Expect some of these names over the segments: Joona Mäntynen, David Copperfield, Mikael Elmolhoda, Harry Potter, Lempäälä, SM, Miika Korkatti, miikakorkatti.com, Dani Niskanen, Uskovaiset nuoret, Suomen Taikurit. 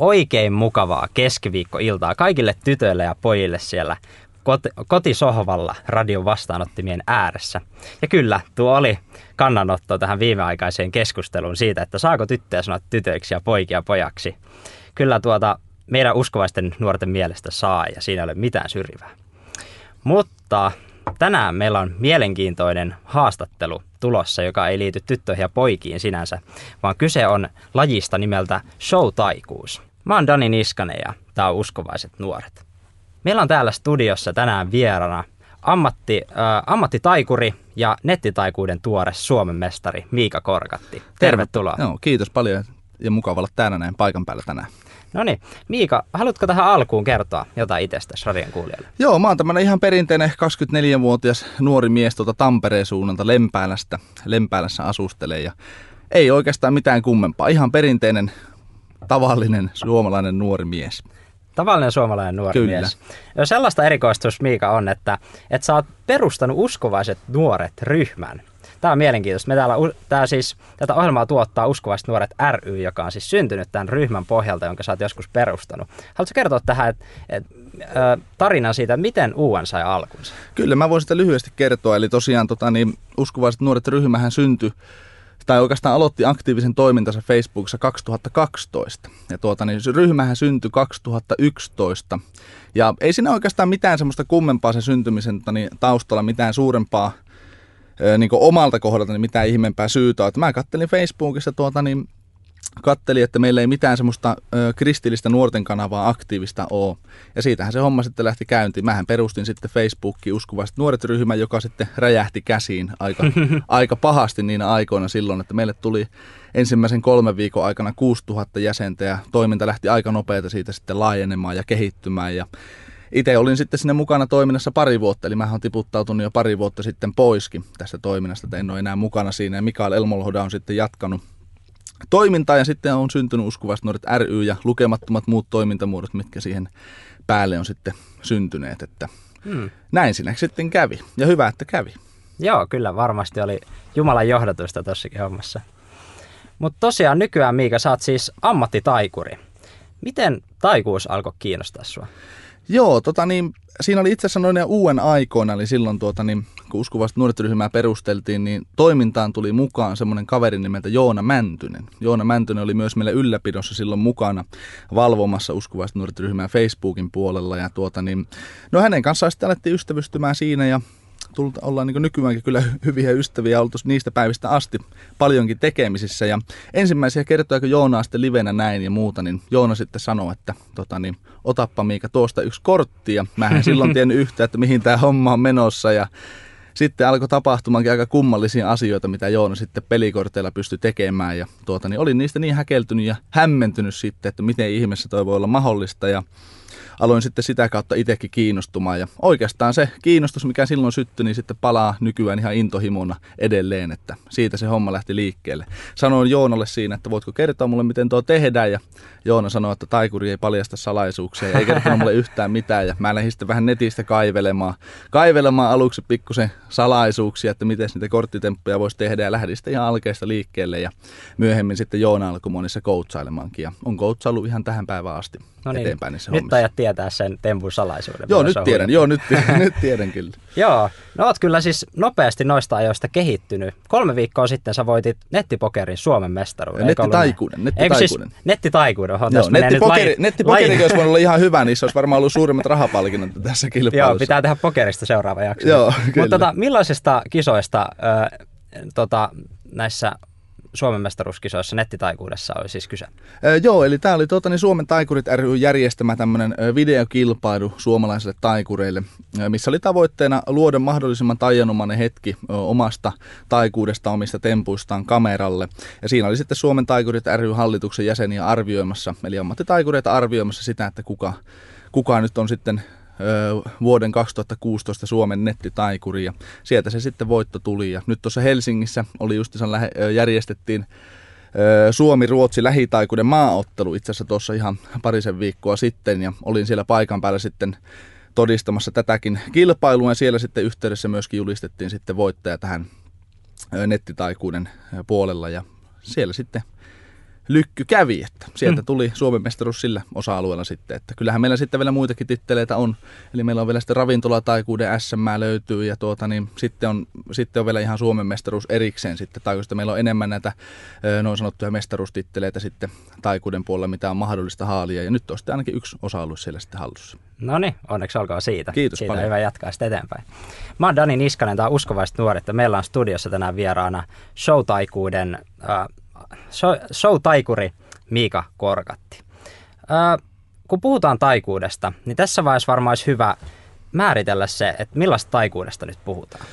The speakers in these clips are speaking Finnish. oikein mukavaa keskiviikkoiltaa kaikille tytöille ja pojille siellä kotisohvalla radion vastaanottimien ääressä. Ja kyllä, tuo oli kannanotto tähän viimeaikaiseen keskusteluun siitä, että saako tyttöjä sanoa tytöiksi ja poikia pojaksi. Kyllä meidän uskovaisten nuorten mielestä saa, ja siinä ei ole mitään syrjivää. Mutta tänään meillä on mielenkiintoinen haastattelu tulossa, joka ei liity tyttöihin ja poikiin sinänsä, vaan kyse on lajista nimeltä showtaikuus. Mä oon Dani Niskanen ja tää on Uskovaiset nuoret. Meillä on täällä studiossa tänään vierana ammattitaikuri ja nettitaikuuden tuore Suomen mestari Miika Korkatti. Tervetuloa. Joo, kiitos paljon ja mukava olla täällä näin paikan päällä tänään. No niin, Miika, haluatko tähän alkuun kertoa jotain itsestäsi radion kuulijalle? Joo, mä oon tämmönen ihan perinteinen 24-vuotias nuori mies tuolta Tampereen suunnalta Lempäälästä. Lempäälässä asustelee ja ei oikeastaan mitään kummempaa. Ihan perinteinen, tavallinen suomalainen nuori mies. Tavallinen suomalainen nuori Kyllä. mies. Ja sellaista erikoistus, Miika, on, että sä oot perustanut Uskovaiset nuoret -ryhmän. Tämä on mielenkiintoista. Tätä ohjelmaa tuottaa Uskovaiset nuoret ry, joka on siis syntynyt tämän ryhmän pohjalta, jonka sä oot joskus perustanut. Haluatko kertoa tähän tarinan siitä, miten UN sai alkunsa? Kyllä, mä voin sitä lyhyesti kertoa. Eli tosiaan Uskovaiset nuoret -ryhmähän syntyi, tai oikeastaan aloitti aktiivisen toimintansa Facebookissa 2012. Ja ryhmähän syntyi 2011. Ja ei siinä oikeastaan mitään semmoista kummempaa sen syntymisen taustalla, mitään suurempaa niin kuin omalta kohdalta mitään ihmeempää syytä. Että mä kattelin Facebookissa, että meillä ei mitään semmoista kristillistä nuorten kanavaa aktiivista ole. Ja siitähän se homma sitten lähti käyntiin. Mähän perustin sitten Facebookiin Uskovaiset nuoret -ryhmä, joka sitten räjähti käsiin aika pahasti niinä aikoina silloin, että meille tuli ensimmäisen 3 viikon aikana 6 000 jäsentä ja toiminta lähti aika nopeata siitä sitten laajenemaan ja kehittymään. Ja itse olin sitten sinne mukana toiminnassa 2 vuotta, eli mähän on tiputtautunut jo 2 vuotta sitten poiskin tästä toiminnasta, että en ole enää mukana siinä, ja Mikael Elmolhoda on sitten jatkanut toimintaa, ja sitten on syntynyt Uskovaiset nuoret ry ja lukemattomat muut toimintamuodot, mitkä siihen päälle on sitten syntyneet, että näin sinä sitten kävi, ja hyvä, että kävi. Joo, kyllä varmasti oli Jumalan johdatusta tossakin hommassa. Mutta tosiaan nykyään, Miika, sä oot siis ammattitaikuri. Miten taikuus alkoi kiinnostaa sua? Joo, siinä oli itse asiassa noin uuden aikoina, eli silloin kun Uskovaiset nuoret -ryhmää perusteltiin, niin toimintaan tuli mukaan semmoinen kaveri nimeltä Joona Mäntynen. Joona Mäntynen oli myös meillä ylläpidossa silloin mukana valvomassa Uskovaiset nuoret -ryhmää Facebookin puolella, ja hänen kanssaan sitten alettiin ystävystymään siinä, ja ollaan niin nykyäänkin kyllä hyviä ystäviä, oltu niistä päivistä asti paljonkin tekemisissä, ja ensimmäisiä kertoja, kun Joonaa sitten livenä näin ja muuta, niin Joona sitten sanoi, että otappa Miika tuosta yksi kortti, ja mähän silloin tiennyt yhtään, että mihin tämä homma on menossa, ja sitten alkoi tapahtumaankin aika kummallisia asioita, mitä Joona sitten pelikorteilla pystyi tekemään, ja olin niistä niin häkeltynyt ja hämmentynyt sitten, että miten ihmeessä toi voi olla mahdollista, ja aloin sitten sitä kautta itsekin kiinnostumaan, ja oikeastaan se kiinnostus, mikä silloin syttyi, niin sitten palaa nykyään ihan intohimona edelleen, että siitä se homma lähti liikkeelle. Sanoin Joonalle siinä, että voitko kertoa mulle, miten tuo tehdään, ja Joona sanoi, että taikuri ei paljasta salaisuuksia, ei kertonut mulle yhtään mitään, ja mä lähdin sitten vähän netistä kaivelemaan aluksi pikkusen salaisuuksia, että miten niitä korttitemppuja voisi tehdä, ja lähdin sitten ihan alkeista liikkeelle, ja myöhemmin sitten Joona alkoi monissa coachailemaankin, ja on coachaillut ihan tähän päivään asti eteenpäin niissä hommissa. Nyt tietää sen tempun salaisuuden. Joo, nyt tiedän kyllä. Joo, no oot kyllä siis nopeasti noista ajoista kehittynyt. 3 viikkoa sitten sä voitit nettipokerin Suomen mestaruuden. Nettitaikuuden. Nettipokerikin olisi voinut olla ihan hyvä, niin se olisi varmaan ollut suurimmat rahapalkinnot tässä kilpailussa. Joo, pitää tehdä pokerista seuraava jakso. Joo, kyllä. Mutta millaisista kisoista näissä Suomen mestaruuskisoissa nettitaikuudessa oli siis kyse? Joo, eli tämä oli Suomen Taikurit ry järjestämä tämmöinen videokilpailu suomalaisille taikureille, missä oli tavoitteena luoda mahdollisimman taianomainen hetki omasta taikuudesta, omista tempuistaan kameralle. Ja siinä oli sitten Suomen Taikurit ry hallituksen jäseniä arvioimassa, eli ammattitaikureita arvioimassa sitä, että kuka nyt on sitten vuoden 2016 Suomen nettitaikuri, ja sieltä se sitten voitto tuli, ja nyt tuossa Helsingissä oli järjestettiin Suomi-Ruotsi lähitaikuuden maaottelu itse asiassa tuossa ihan parisen viikkoa sitten, ja olin siellä paikan päällä sitten todistamassa tätäkin kilpailua, ja siellä sitten yhteydessä myöskin julistettiin sitten voittaja tähän nettitaikuuden puolella, ja siellä sitten lykky kävi, että sieltä tuli Suomen mestaruus sillä osa-alueella sitten, että kyllähän meillä sitten vielä muitakin titteleitä on, eli meillä on vielä sitten ravintolataikuuden SM löytyy ja sitten on vielä ihan Suomen mestaruus erikseen sitten taikuudesta. Meillä on enemmän näitä noin sanottuja mestaruustitteleitä sitten taikuuden puolella, mitä on mahdollista haalia ja nyt on sitten ainakin yksi osa-alue siellä sitten hallussa. No niin, onneksi olkoon siitä. Kiitos siitä paljon. Hyvä jatkaa sitten eteenpäin. Mä oon Dani Niskanen, tää on Uskovaiset nuoret ja meillä on studiossa tänään vieraana showtaikuuden showtaikuri Miika Korkatti. Kun puhutaan taikuudesta, niin tässä vaiheessa varmaan olisi hyvä määritellä se, että millaista taikuudesta nyt puhutaan.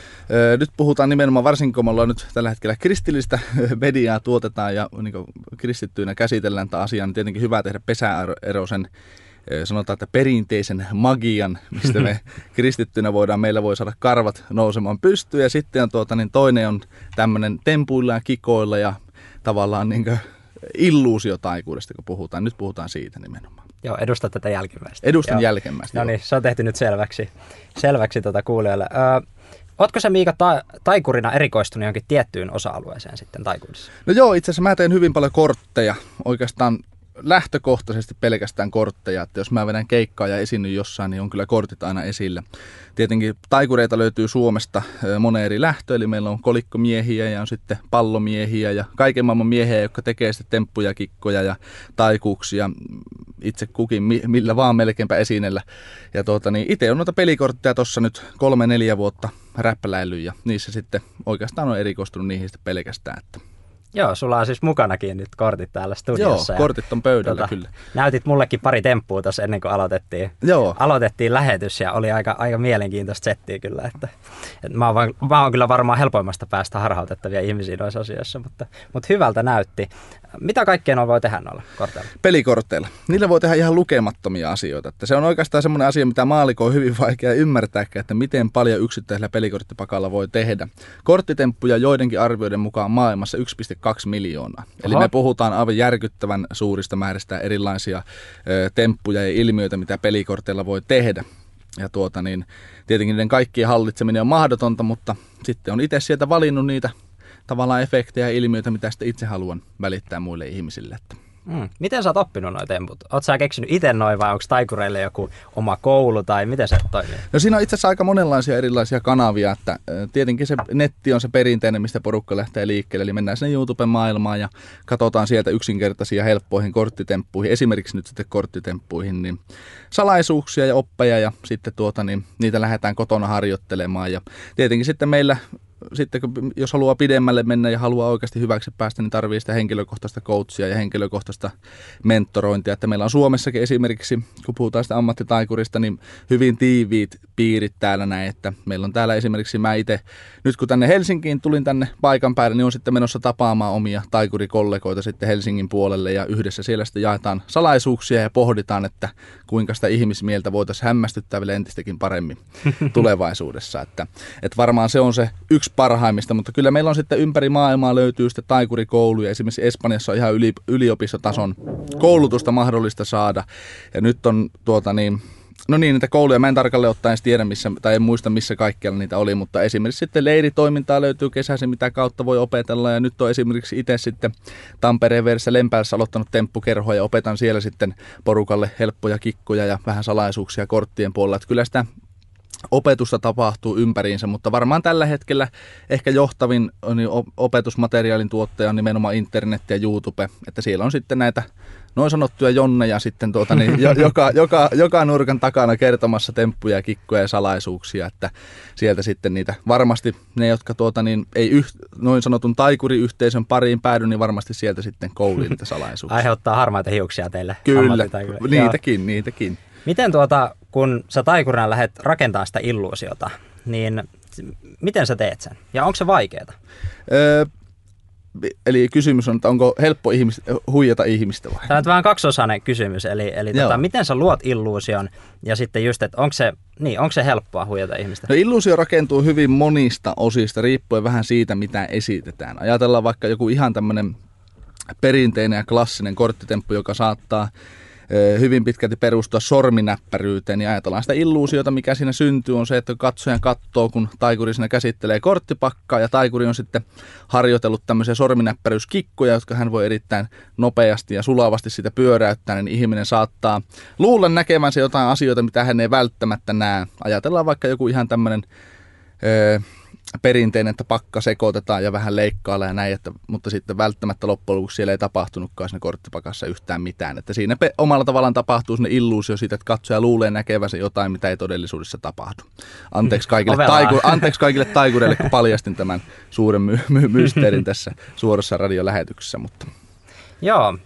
Nyt puhutaan nimenomaan, varsinkin kun me ollaan nyt tällä hetkellä kristillistä mediaa tuotetaan ja niin kuin kristittyinä käsitellään tämä asia, niin tietenkin hyvä tehdä pesäeroisen, sanotaan, että perinteisen magian, mistä me kristittynä meillä voi saada karvat nousemaan pystyyn ja sitten on toinen on tämmöinen tempuilla ja kikoilla ja tavallaan niin kuin illuusiotaikuudesta, kun puhutaan. Nyt puhutaan siitä nimenomaan. Joo, edustat tätä jälkimmäistä. Edustan jälkimmäistä. No niin, se on tehty nyt selväksi kuulijoille. Ootko sä Miika taikurina erikoistunut johonkin tiettyyn osa-alueeseen sitten taikuudessa? No joo, itse asiassa mä teen hyvin paljon kortteja. Oikeastaan lähtökohtaisesti pelkästään kortteja, että jos mä vedän keikkaa ja esiinnyn jossain, niin on kyllä kortit aina esillä. Tietenkin taikureita löytyy Suomesta moneen eri lähtö, eli meillä on kolikkomiehiä ja on sitten pallomiehiä ja kaiken maailman miehiä, jotka tekee sitten temppuja, kikkoja ja taikuuksia itse kukin, millä vaan melkeinpä esinellä. Ja itse on noita pelikortteja tuossa nyt 3-4 vuotta räppäläillyt ja niissä sitten oikeastaan on erikoistunut niihin sitten pelkästään, että joo, sulla on siis mukanakin nyt kortit täällä studiossa. Joo, kortit on pöydällä kyllä. Näytit mullekin pari temppua tuossa ennen kuin aloitettiin lähetys ja oli aika mielenkiintoista settiä kyllä. Että mä oon kyllä varmaan helpoimmasta päästä harhautettavia ihmisiä noissa asioissa, mutta hyvältä näytti. Mitä kaikkea noilla voi tehdä noilla korteilla? Pelikorteilla. Niillä voi tehdä ihan lukemattomia asioita. Että se on oikeastaan semmoinen asia, mitä maallikko on hyvin vaikea ymmärtääkään, että miten paljon yksittäisellä pelikorttipakalla voi tehdä. Korttitemppuja joidenkin arvioiden mukaan maailmassa 1,2 miljoonaa. Eli me puhutaan aivan järkyttävän suurista määristä erilaisia temppuja ja ilmiöitä, mitä pelikorteilla voi tehdä. Ja tietenkin niiden kaikkien hallitseminen on mahdotonta, mutta sitten on itse sieltä valinnut niitä tavallaan efektejä ja ilmiöitä, mitä sitten itse haluan välittää muille ihmisille. Miten sä oot oppinut noi temput? Oot sä keksinyt itse noin vai onko taikureille joku oma koulu tai miten se toimii? No siinä on itse asiassa aika monenlaisia erilaisia kanavia, että tietenkin se netti on se perinteinen, mistä porukka lähtee liikkeelle, eli mennään sinne YouTube-maailmaan ja katsotaan sieltä yksinkertaisia helppoihin korttitemppuihin, esimerkiksi nyt sitten korttitemppuihin, niin salaisuuksia ja oppeja ja sitten niitä lähdetään kotona harjoittelemaan ja tietenkin sitten meillä sitten jos haluaa pidemmälle mennä ja haluaa oikeasti hyväksi päästä, niin tarvitsee sitä henkilökohtaista coachia ja henkilökohtaista mentorointia. Että meillä on Suomessakin esimerkiksi, kun puhutaan sitä ammattitaikurista, niin hyvin tiiviit piirit täällä näin. Että meillä on täällä esimerkiksi mä itse, nyt kun tänne Helsinkiin tulin tänne paikan päälle, niin on sitten menossa tapaamaan omia taikurikollegoita sitten Helsingin puolelle. Ja yhdessä siellä sitten jaetaan salaisuuksia ja pohditaan, että kuinka sitä ihmismieltä voitaisiin hämmästyttää vielä entistäkin paremmin tulevaisuudessa. Että varmaan se on se yksi parhaimmista, mutta kyllä meillä on sitten ympäri maailmaa löytyy sitten taikurikouluja. Esimerkiksi Espanjassa on ihan yliopistotason koulutusta mahdollista saada. Ja nyt on niitä kouluja, mä en tarkalleen ottaen tiedä missä, tai en muista missä kaikkialla niitä oli, mutta esimerkiksi sitten leiritoimintaa löytyy kesäisin, mitä kautta voi opetella. Ja nyt on esimerkiksi itse sitten Tampereen veressä Lempäässä aloittanut temppukerhoa ja opetan siellä sitten porukalle helppoja kikkoja ja vähän salaisuuksia korttien puolella. Että kyllä sitä opetusta tapahtuu ympäriinsä, mutta varmaan tällä hetkellä ehkä johtavin opetusmateriaalin tuottaja on nimenomaan internet ja YouTube, että siellä on sitten näitä noin sanottuja jonneja sitten joka nurkan takana kertomassa temppuja, kikkoja ja salaisuuksia, että sieltä sitten niitä varmasti ne, jotka noin sanotun taikuriyhteisön pariin päädy, niin varmasti sieltä sitten koulii niitä salaisuuksia. Aiheuttaa harmaita hiuksia teille. Kyllä, niitäkin. Miten kun sä taikurina lähdet rakentamaan sitä illuusiota, niin miten sä teet sen? Ja onko se vaikeaa? Eli kysymys on, että onko helppo huijata ihmistä vai? Tämä on vähän kaksiosainen kysymys, eli miten sä luot illuusion ja sitten just, että onko se helppoa huijata ihmistä? No, illuusio rakentuu hyvin monista osista, riippuen vähän siitä, mitä esitetään. Ajatellaan vaikka joku ihan tämmöinen perinteinen ja klassinen korttitemppu, joka saattaa hyvin pitkälti perustua sorminäppäryyteen, niin ajatellaan sitä illuusiota, mikä siinä syntyy, on se, että katsojan katsoo, kun taikuri siinä käsittelee korttipakkaa, ja taikuri on sitten harjoitellut tämmöisiä sorminäppäryyskikkoja, jotka hän voi erittäin nopeasti ja sulavasti sitä pyöräyttää, niin ihminen saattaa luulla näkemänsä jotain asioita, mitä hän ei välttämättä näe. Ajatellaan vaikka joku ihan tämmöinen perinteinen, että pakka sekoitetaan ja vähän leikkaillaan ja näin, että, mutta sitten välttämättä loppujen lopuksi siellä ei tapahtunutkaan siinä korttipakassa yhtään mitään. Että siinä omalla tavallaan tapahtuu sinne illuusio siitä, että katsoja luulee näkevänsä jotain, mitä ei todellisuudessa tapahdu. Anteeksi kaikille taikureille, kun paljastin tämän suuren mysteerin tässä suorassa radiolähetyksessä. Mutta. Joo,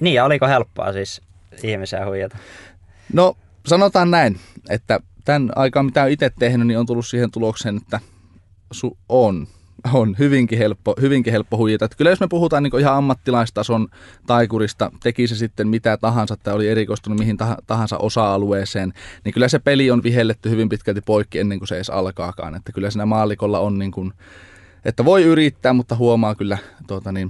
niin oliko helppoa siis ihmisiä huijata? No sanotaan näin, että tämän aikaan, mitä olen itse tehnyt, niin on tullut siihen tulokseen, että on hyvinkin helppo huijata. Että kyllä jos me puhutaan niin ihan ammattilaistason taikurista, teki se sitten mitä tahansa tai oli erikoistunut mihin tahansa osa-alueeseen, niin kyllä se peli on vihelletty hyvin pitkälti poikki ennen kuin se edes alkaakaan. Että kyllä siinä maallikolla on, niin kuin, että voi yrittää, mutta huomaa kyllä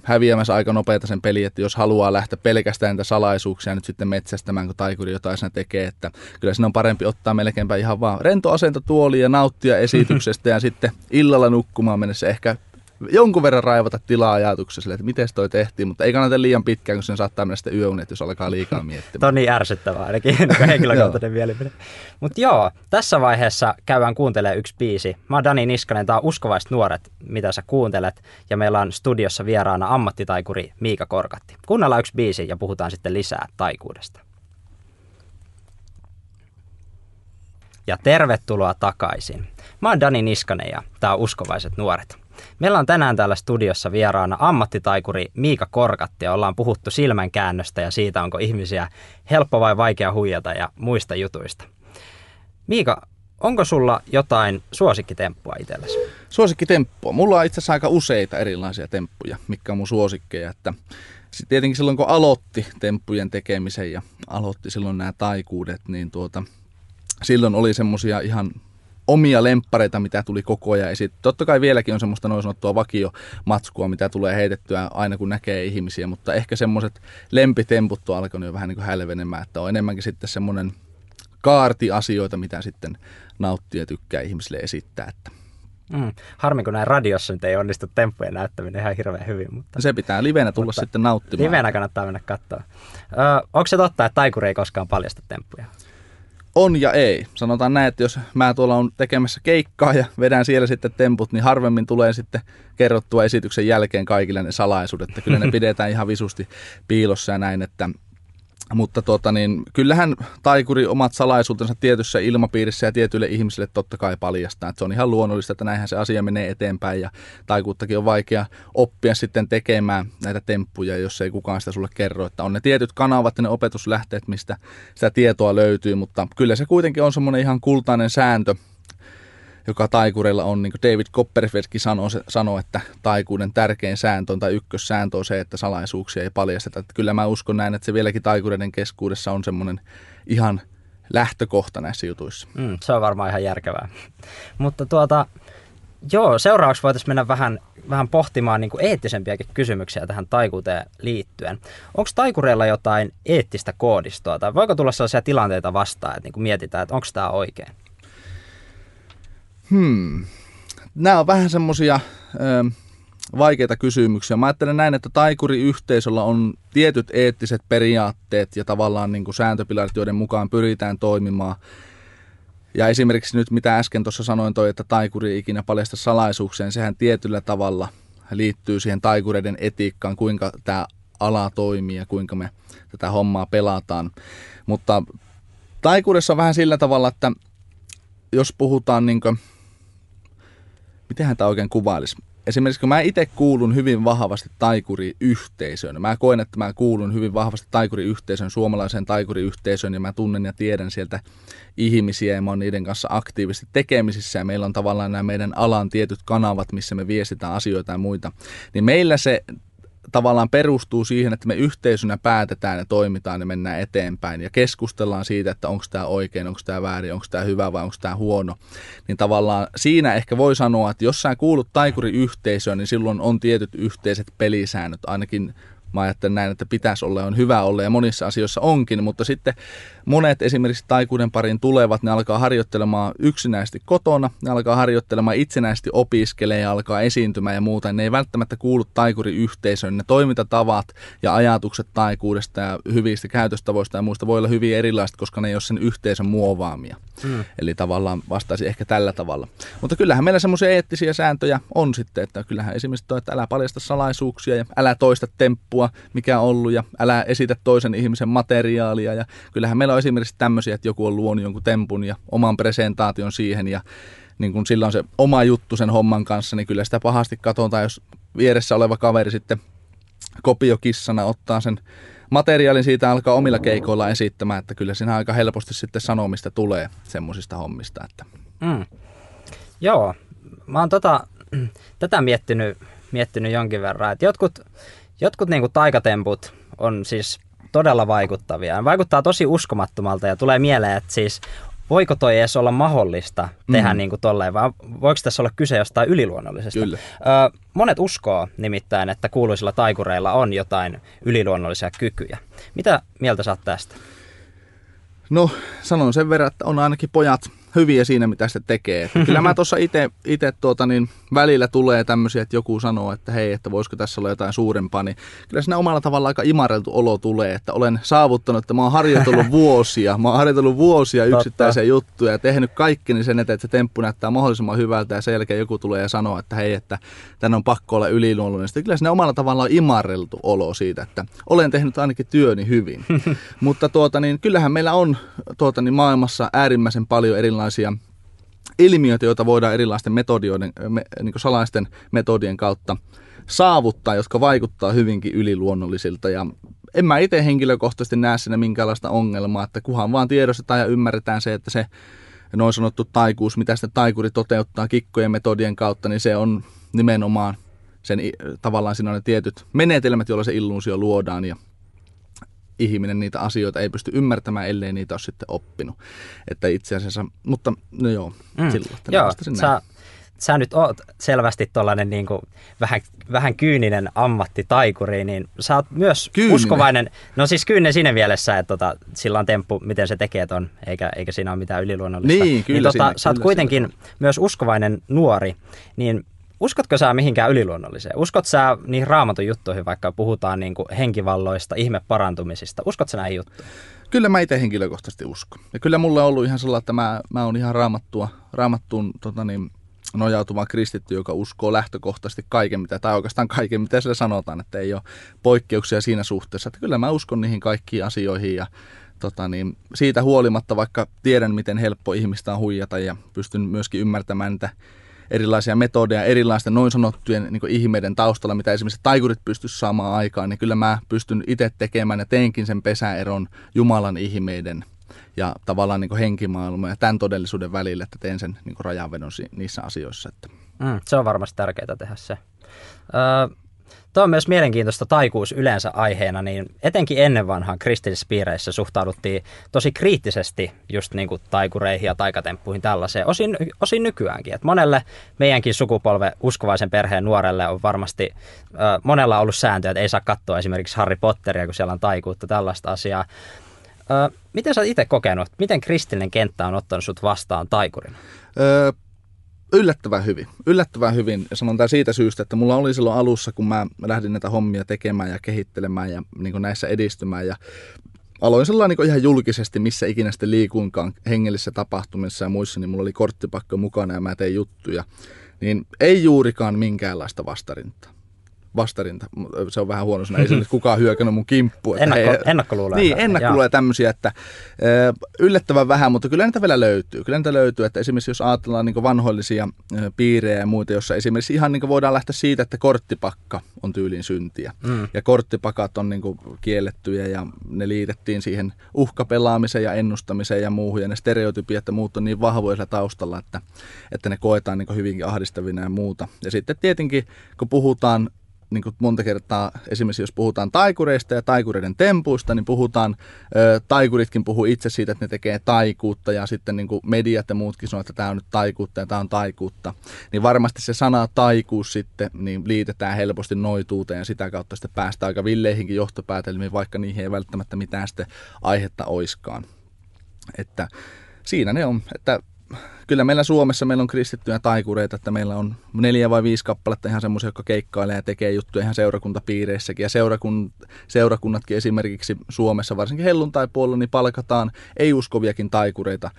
häviämässä aika nopeata sen peli, että jos haluaa lähteä pelkästään niitä salaisuuksia nyt sitten metsästämään, kun taikuri jotain siinä tekee, että kyllä siinä on parempi ottaa melkeinpä ihan vaan rentoasento tuoliin ja nauttia esityksestä ja sitten illalla nukkumaan mennessä ehkä jonkun verran raivata tilaa ajatuksessa, että miten toi tehtiin, mutta ei kannata liian pitkään, kun sen saattaa mennä sitten yöunet, jos alkaa liikaa miettimään. Tämä on niin ärsyttävää ainakin, henkilökohtainen mielipide. Mutta joo, tässä vaiheessa käydään kuuntelemaan yksi biisi. Mä oon Dani Niskanen, tää on Uskovaiset nuoret, mitä sä kuuntelet, ja meillä on studiossa vieraana ammattitaikuri Miika Korkatti. Kuunnellaan yksi biisi ja puhutaan sitten lisää taikuudesta. Ja tervetuloa takaisin. Mä oon Dani Niskanen ja tää on Uskovaiset nuoret. Meillä on tänään täällä studiossa vieraana ammattitaikuri Miika Korkatti ja ollaan puhuttu silmänkäännöstä ja siitä, onko ihmisiä helppo vai vaikea huijata ja muista jutuista. Miika, onko sulla jotain suosikkitemppua itsellesi? Suosikkitemppua? Mulla on itse asiassa aika useita erilaisia temppuja, mitkä on mun suosikkeja. Että tietenkin silloin, kun aloitti temppujen tekemisen ja aloitti silloin nämä taikuudet, niin silloin oli semmoisia ihan omia lemppareita, mitä tuli koko ajan esiin. Totta kai vieläkin on semmoista noin sanottua vakiomatskua, mitä tulee heitettyä aina kun näkee ihmisiä, mutta ehkä semmoiset lempitemput on alkanut jo vähän niin kuin hälvenemään, että on enemmänkin sitten semmoinen kaarti asioita, mitä sitten nauttii ja tykkää ihmisille esittää. Että. Harmi, kun näin radiossa nyt ei onnistu temppujen näyttäminen ihan hirveän hyvin. Mutta se pitää livenä tulla sitten nauttimaan. Livenä kannattaa mennä katsomaan. Onko se totta, että taikuri ei koskaan paljasta temppuja? On ja ei. Sanotaan näin, että jos mä tuolla on tekemässä keikkaa ja vedän siellä sitten temput, niin harvemmin tulee sitten kerrottua esityksen jälkeen kaikille ne salaisuudet. Että kyllä ne pidetään ihan visusti piilossa ja näin. Mutta kyllähän taikuri omat salaisuutensa tietyssä ilmapiirissä ja tietyille ihmisille totta kai paljastaa. Että se on ihan luonnollista, että näinhän se asia menee eteenpäin ja taikuuttakin on vaikea oppia sitten tekemään näitä temppuja, jos ei kukaan sitä sulle kerro. Että on ne tietyt kanavat ja ne opetuslähteet, mistä sitä tietoa löytyy, mutta kyllä se kuitenkin on semmoinen ihan kultainen sääntö, joka taikureilla on, niin kuin David Copperfieldkin sanoo, että taikuuden tärkein sääntö tai ykkössääntö on se, että salaisuuksia ei paljasteta. Että kyllä mä uskon näin, että se vieläkin taikureiden keskuudessa on semmoinen ihan lähtökohta näissä jutuissa. Se on varmaan ihan järkevää. Mutta seuraavaksi voitaisiin mennä vähän pohtimaan niin kuin eettisempiäkin kysymyksiä tähän taikuuteen liittyen. Onko taikureilla jotain eettistä koodistoa tai voiko tulla sellaisia tilanteita vastaan, että niin kuin mietitään, että onko tämä oikein? Nämä on vähän semmoisia vaikeita kysymyksiä. Mä ajattelen näin, että taikuriyhteisöllä on tietyt eettiset periaatteet ja tavallaan niin kuin sääntöpilarit, joiden mukaan pyritään toimimaan. Ja esimerkiksi nyt mitä äsken tuossa sanoin että taikuri ei ikinä paljasta salaisuukseen, sehän tietyllä tavalla liittyy siihen taikureiden etiikkaan, kuinka tämä ala toimii ja kuinka me tätä hommaa pelataan. Mutta taikuudessa on vähän sillä tavalla, että jos puhutaan, mitenhän tämä oikein kuvailisi? Esimerkiksi kun mä itse kuulun hyvin vahvasti taikuriyhteisöön, mä koen, että mä kuulun hyvin vahvasti taikuriyhteisöön, suomalaiseen taikuriyhteisöön, ja mä tunnen ja tiedän sieltä ihmisiä, ja mä oon niiden kanssa aktiivisesti tekemisissä, ja meillä on tavallaan nämä meidän alan tietyt kanavat, missä me viestitään asioita ja muita, niin meillä se tavallaan perustuu siihen, että me yhteisönä päätetään ja toimitaan ja mennään eteenpäin ja keskustellaan siitä, että onko tämä oikein, onko tämä väärin, onko tämä hyvä vai onko tämä huono. Niin tavallaan siinä ehkä voi sanoa, että jos sä kuulut taikuriyhteisöön, niin silloin on tietyt yhteiset pelisäännöt, ainakin Mä ajattelen näin, että pitäisi olla, on hyvä olla ja monissa asioissa onkin, mutta sitten monet esimerkiksi taikuuden pariin tulevat, ne alkaa harjoittelemaan yksinäisesti kotona, ne alkaa harjoittelemaan itsenäisesti opiskelemaan ja alkaa esiintymään ja muuta. Ne ei välttämättä kuulu taikuriyhteisöön, ne toimintatavat ja ajatukset taikuudesta ja hyvistä käytöstavoista ja muista voi olla hyvin erilaiset, koska ne ei ole sen yhteisön muovaamia. Eli tavallaan vastaisi ehkä tällä tavalla. Mutta kyllähän meillä semmoisia eettisiä sääntöjä on sitten, että kyllähän esimerkiksi toi, että älä paljasta salaisuuksia ja älä toista temppua, mikä on ollut, ja älä esitä toisen ihmisen materiaalia. Ja kyllähän meillä on esimerkiksi tämmöisiä, että joku on luonut jonkun tempun ja oman presentaation siihen, ja niin kun sillä on se oma juttu sen homman kanssa, niin kyllä sitä pahasti katsotaan, jos vieressä oleva kaveri sitten kopiokissana ottaa sen materiaalin siitä alkaa omilla keikoilla esittämään, että kyllä siinä aika helposti sitten sanomista tulee semmoisista hommista. Että. Joo, mä oon tätä miettinyt jonkin verran, että jotkut niinku taikatemput on siis todella vaikuttavia. Ne vaikuttaa tosi uskomattomalta ja tulee mieleen, että siis voiko toi edes olla mahdollista tehdä niinku tolleen, vaan voiko tässä olla kyse jostain yliluonnollisesta? Kyllä. Monet uskoo nimittäin, että kuuluisilla taikureilla on jotain yliluonnollisia kykyjä. Mitä mieltä sä oot tästä? No, sanon sen verran, että on ainakin pojat hyviä siinä, mitä se tekee. Että kyllä mä tuossa itse välillä tulee tämmöisiä, että joku sanoo, että hei, että voisiko tässä olla jotain suurempaa, niin kyllä siinä omalla tavalla aika imareltu olo tulee, että olen saavuttanut, että mä oon harjoitellut vuosia yksittäisiä juttuja ja tehnyt kaikkeni sen eteen, että se temppu näyttää mahdollisimman hyvältä ja sen jälkeen joku tulee ja sanoo, että hei, että tän on pakko olla yliluonnollinen. Sitten kyllä siinä omalla tavalla on imareltu olo siitä, että olen tehnyt ainakin työni hyvin. Mutta kyllähän meillä on maailmassa äärimmäisen paljon erilaisia ilmiöitä, joita voidaan erilaisten metodioiden, niin kuin salaisten metodien kautta saavuttaa, jotka vaikuttaa hyvinkin yliluonnollisilta. Ja en mä itse henkilökohtaisesti näe siinä minkäänlaista ongelmaa, että kunhan vaan tiedostetaan ja ymmärretään se, että se noin sanottu taikuus, mitä sitten taikuri toteuttaa kikkojen metodien kautta, niin se on nimenomaan sen, tavallaan siinä on ne tietyt menetelmät, joilla se illuusio luodaan ja ihminen niitä asioita ei pysty ymmärtämään, ellei niitä ole sitten oppinut. Että itse asiassa, mutta no joo, silloin. Joo, sä nyt oot selvästi tollainen niin kuin vähän kyyninen ammattitaikuri, niin sä oot myös kyyninen. Uskovainen. No siis kyyninen siinä mielessä, että sillä on temppu, miten se tekee ton, eikä siinä ole mitään yliluonnollista. Niin, kyllä niin, sä oot kuitenkin myös uskovainen nuori, niin uskotko sä mihinkään yliluonnolliseen? Uskot sä niihin Raamatun juttuihin, vaikka puhutaan niinku henkivalloista, ihmeparantumisista? Uskot sä näihin juttuihin? Kyllä mä itse henkilökohtaisesti uskon. Ja kyllä mulla on ollut ihan sellainen, että mä oon ihan raamattuun nojautuva kristitty, joka uskoo lähtökohtaisesti kaiken, mitä sillä sanotaan, että ei ole poikkeuksia siinä suhteessa. Että kyllä mä uskon niihin kaikkiin asioihin ja siitä huolimatta, vaikka tiedän, miten helppo ihmistä on huijata ja pystyn myöskin ymmärtämään niitä erilaisia metodeja, erilaisten noin sanottujen niin kuin ihmeiden taustalla, mitä esimerkiksi taikurit pystyisi saamaan aikaan, niin kyllä mä pystyn itse tekemään ja teenkin sen pesäeron Jumalan ihmeiden ja tavallaan niin kuin henkimaailman ja tämän todellisuuden välillä, että teen sen niin kuin rajanvedon niissä asioissa. Että. Se on varmasti tärkeää tehdä se. Tuo on myös mielenkiintoista taikuus yleensä aiheena, niin etenkin ennen vanhaan kristillisissä piireissä suhtauduttiin tosi kriittisesti just niin kuin taikureihin ja taikatemppuihin tällaiseen, osin nykyäänkin. Et monelle meidänkin sukupolven uskovaisen perheen nuorelle on varmasti monella ollut sääntöjä, että ei saa katsoa esimerkiksi Harry Potteria, kun siellä on taikuutta, tällaista asiaa. Miten sä oot itse kokenut, miten kristillinen kenttä on ottanut sut vastaan taikurina? Yllättävän hyvin. Sanotaan siitä syystä, että mulla oli silloin alussa, kun mä lähdin näitä hommia tekemään ja kehittelemään ja niin kuin näissä edistymään ja aloin sellainen niin ihan julkisesti, missä ikinä sitten liikuinkaan hengellisissä tapahtumissa ja muissa, niin mulla oli korttipakko mukana ja mä tein juttuja, niin ei juurikaan minkäänlaista vastarintaa. Se on vähän huono sana. Ei se nyt kukaan hyökännyt mun kimppuun. Ennakkoluuloja. Niin, ennakkoluuloja tämmöisiä, että yllättävän vähän, mutta kyllä niitä vielä löytyy. Että esimerkiksi jos ajatellaan niin vanhoillisia piirejä ja muita, jossa esimerkiksi ihan niin voidaan lähteä siitä, että korttipakka on tyylin syntiä. Ja korttipakat on niin kiellettyjä ja ne liitettiin siihen uhkapelaamiseen ja ennustamiseen ja muuhun. Ja ne stereotypiat ja muut on niin vahvoilla taustalla, että ne koetaan niin hyvinkin ahdistavina ja muuta. Ja sitten tietenkin, kun puhutaan niin kuin monta kertaa esimerkiksi jos puhutaan taikureista ja taikureiden tempuista, niin puhutaan, taikuritkin puhuu itse siitä, että ne tekee taikuutta ja sitten niin kuin mediat ja muutkin sanoo, että tämä on nyt taikuutta ja tämä on taikuutta. Niin varmasti se sana taikuus sitten niin liitetään helposti noituuteen ja sitä kautta sitten päästään aika villeihinkin johtopäätelmiin, vaikka niihin ei välttämättä mitään sitten aihetta oiskaan. Että siinä ne on, että kyllä meillä Suomessa meillä on kristittyjä taikureita, että meillä on 4 vai 5 kappaletta ihan semmoisia, jotka keikkailee ja tekee juttuja ihan seurakuntapiireissäkin. Ja seurakunnatkin esimerkiksi Suomessa, varsinkin helluntaipuolella, niin palkataan ei-uskoviakin taikureita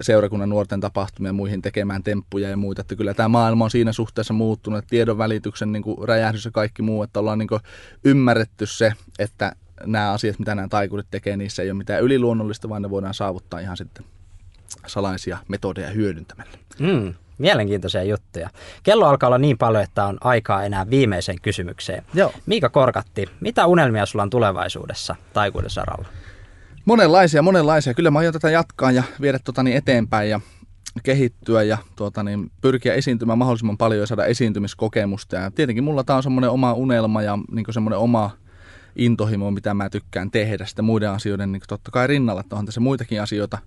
seurakunnan nuorten tapahtumia muihin tekemään temppuja ja muita. Että kyllä tämä maailma on siinä suhteessa muuttunut, että tiedon välityksen niin kuin räjähdys ja kaikki muu, että ollaan niin kuin ymmärretty se, että nämä asiat, mitä nämä taikurit tekee, niissä ei ole mitään yliluonnollista, vaan ne voidaan saavuttaa ihan sitten salaisia metodeja hyödyntämällä. Mielenkiintoisia juttuja. Kello alkaa olla niin paljon, että on aikaa enää viimeiseen kysymykseen. Joo. Miika Korkatti, mitä unelmia sulla on tulevaisuudessa taikuuden saralla? Monenlaisia. Kyllä mä aion tätä jatkaa ja viedä eteenpäin ja kehittyä ja pyrkiä esiintymään mahdollisimman paljon ja saada esiintymiskokemusta. Ja tietenkin mulla tää on semmoinen oma unelma ja niin semmoinen oma intohimoa, mitä mä tykkään tehdä sitä muiden asioiden niin totta kai rinnalla, että onhan tässä muitakin asioita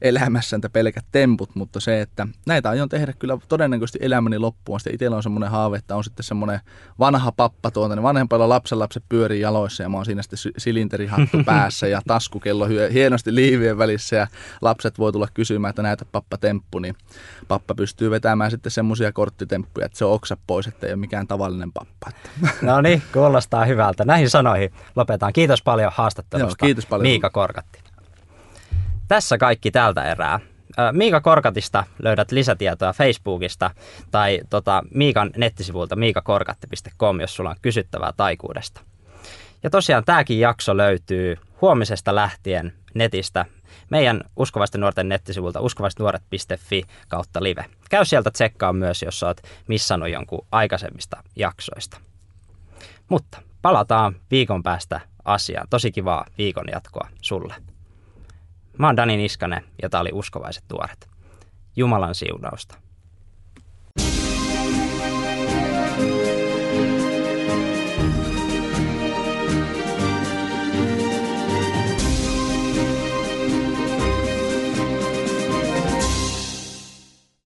elämässä, entä pelkät temput, mutta se, että näitä aion tehdä kyllä todennäköisesti elämäni loppuun. Sitten itsellä on semmoinen haave, että on sitten semmoinen vanha pappa niin vanhempalla lapsenlapset pyörii jaloissa ja mä oon siinä sitten silinterihattu päässä ja taskukello hienosti liivien välissä ja lapset voi tulla kysymään, että näytä pappa temppu, niin pappa pystyy vetämään sitten semmoisia korttitemppuja, että se on oksa pois, että ei ole mikään tavallinen pappa. No niin, kuulostaa hyvältä. Näihin sanoihin lopetaan. Kiitos paljon haastattelusta. Joo, kiitos paljon. Miika Korkatti. Tässä kaikki tältä erää. Miika Korkatista löydät lisätietoa Facebookista tai Miikan nettisivuilta miikakorkatti.com, jos sulla on kysyttävää taikuudesta. Ja tosiaan tämäkin jakso löytyy huomisesta lähtien netistä meidän Uskovaisten nuorten nettisivuilta uskovaistenuoret.fi/live. Käy sieltä tsekkaa myös, jos olet missannut jonkun aikaisemmista jaksoista. Mutta palataan viikon päästä asiaan. Tosi kivaa viikon jatkoa sulle. Mä oon Dani Niskanen ja tää oli Uskovaiset nuoret. Jumalan siunausta.